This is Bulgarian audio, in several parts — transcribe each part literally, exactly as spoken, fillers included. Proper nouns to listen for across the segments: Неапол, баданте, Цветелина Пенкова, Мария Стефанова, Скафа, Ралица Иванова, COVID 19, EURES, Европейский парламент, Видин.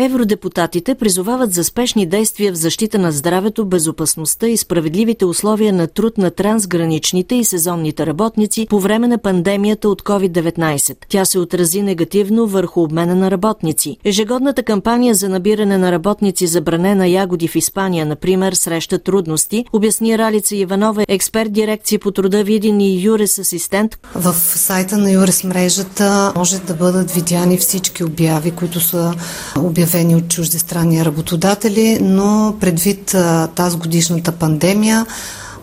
Евродепутатите призовават за спешни действия в защита на здравето, безопасността и справедливите условия на труд на трансграничните и сезонните работници по време на пандемията от ковид деветнайсет. Тя се отрази негативно върху обмена на работници. Ежегодната кампания за набиране на работници за бране на ягоди в Испания, например, среща трудности, обясни Ралица Иванова, експерт дирекция по труда Видин и EURES асистент. В сайта на EURES мрежата може да бъдат видяни всички обяви, които са обявени от чуждестранни работодатели, но предвид тази годишната пандемия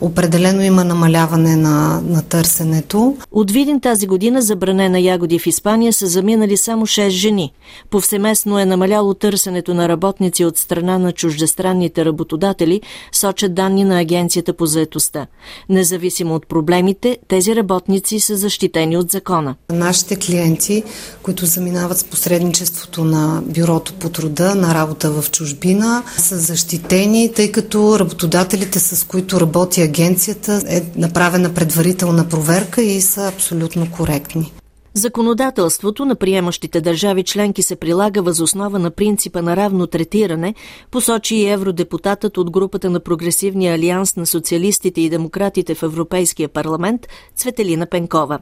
определено има намаляване на, на търсенето. От Видин тази година за бране на ягоди в Испания са заминали само шест жени. Повсеместно е намаляло търсенето на работници от страна на чуждестранните работодатели, сочат данни на Агенцията по заетостта. Независимо от проблемите, тези работници са защитени от закона. Нашите клиенти, които заминават с посредничеството на Бюрото по труда на работа в чужбина, са защитени, тъй като работодателите, с които работят агенцията, е направена предварителна проверка и са абсолютно коректни. Законодателството на приемащите държави членки се прилага въз основа на принципа на равно третиране, посочи и евродепутатът от групата на Прогресивния алианс на социалистите и демократите в Европейския парламент Цветелина Пенкова.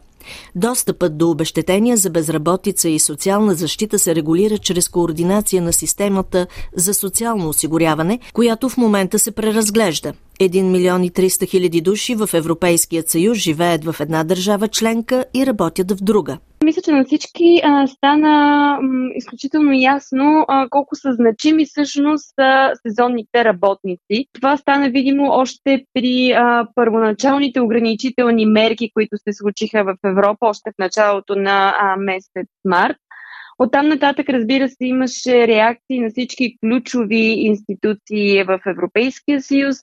Достъпът до обезщетения за безработица и социална защита се регулира чрез координация на системата за социално осигуряване, която в момента се преразглежда. един милион и триста хиляди души в Европейския съюз живеят в една държава членка и работят в друга. Мисля, че на всички а, стана м, изключително ясно а, колко са значими всъщност а, сезонните работници. Това стана видимо още при а, първоначалните ограничителни мерки, които се случиха в Европа още в началото на а, месец март. Оттам нататък, разбира се, имаше реакции на всички ключови институции в Европейския съюз.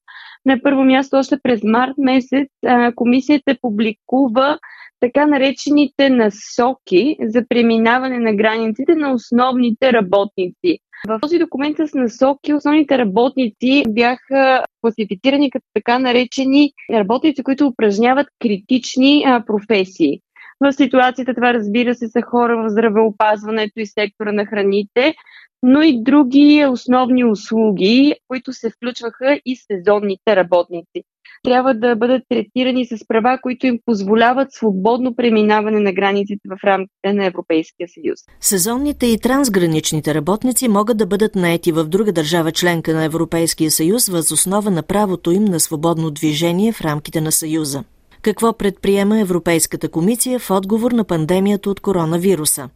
На първо място, още през март месец а, комисията публикува така наречените насоки за преминаване на границите на основните работници. В този документ с насоки основните работници бяха класифицирани като така наречени работници, които упражняват критични а, професии. В ситуацията това, разбира се, са хора в здравеопазването и сектора на храните, но и други основни услуги, които се включваха и сезонните работници. Трябва да бъдат третирани с права, които им позволяват свободно преминаване на границите в рамките на Европейския съюз. Сезонните и трансграничните работници могат да бъдат наети в друга държава членка на Европейския съюз въз основа на правото им на свободно движение в рамките на съюза. Какво предприема Европейската комисия в отговор на пандемията от коронавируса?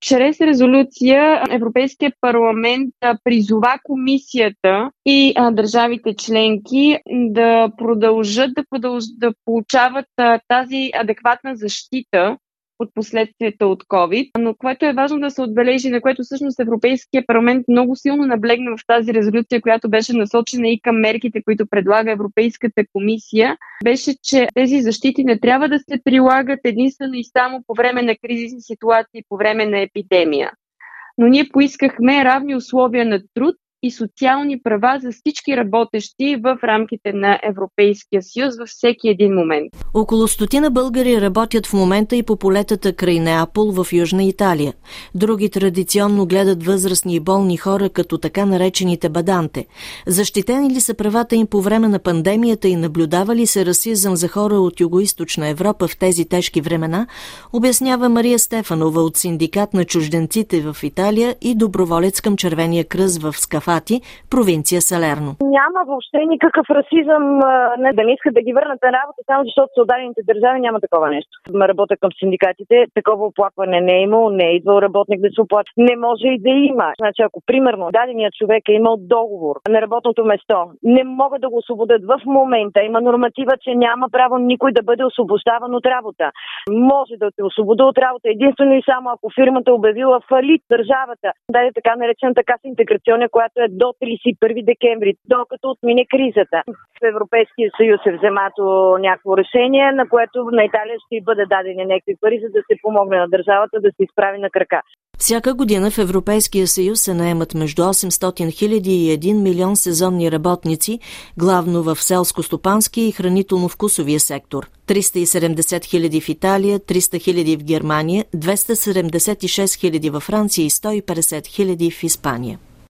Чрез резолюция Европейския парламент призова комисията и а, държавите членки да продължат да, продълж, да получават а, тази адекватна защита от последствията от COVID, но което е важно да се отбележи, на което всъщност Европейския парламент много силно наблегна в тази резолюция, която беше насочена и към мерките, които предлага Европейската комисия, беше, че тези защити не трябва да се прилагат единствено и само по време на кризисни ситуации, по време на епидемия. Но ние поискахме равни условия на труд и социални права за всички работещи в рамките на Европейския съюз във всеки един момент. Около стотина българи работят в момента и по полетата край Неапол в Южна Италия. Други традиционно гледат възрастни и болни хора като така наречените баданте. Защитени ли са правата им по време на пандемията и наблюдава ли се расизъм за хора от Югоизточна Европа в тези тежки времена, обяснява Мария Стефанова от Синдикат на чужденците в Италия и доброволец към Червения кръст в Скафа, провинция Салерно. Няма въобще никакъв расизъм, не, да не искат да ги върнат на работа, само защото са отдадените държави, няма такова нещо. Работя към синдикатите, такова оплакване не е имало, не е идвал работник да се оплаква. Не може и да има. Значи, ако примерно дадения човек е имал договор на работното место, не могат да го освободят в момента. Има норматива, че няма право никой да бъде освобождаван от работа. Може да се освободи от работа единствено и само ако фирмата е обявила фалит държавата. Даде така наречена така с интеграционна, която е до тридесет и първи декември, докато отмине кризата. В Европейския съюз е вземато някакво решение, на което на Италия ще бъде дадени някакви пари, за да се помогне на държавата да се изправи на крака. Всяка година в Европейския съюз се наемат между осемстотин хиляди и един милион сезонни работници, главно в селско-стопански и хранително-вкусовия сектор. триста и седемдесет хиляди в Италия, триста хиляди в Германия, двеста седемдесет и шест хиляди във Франция и сто и петдесет хиляди в Испания.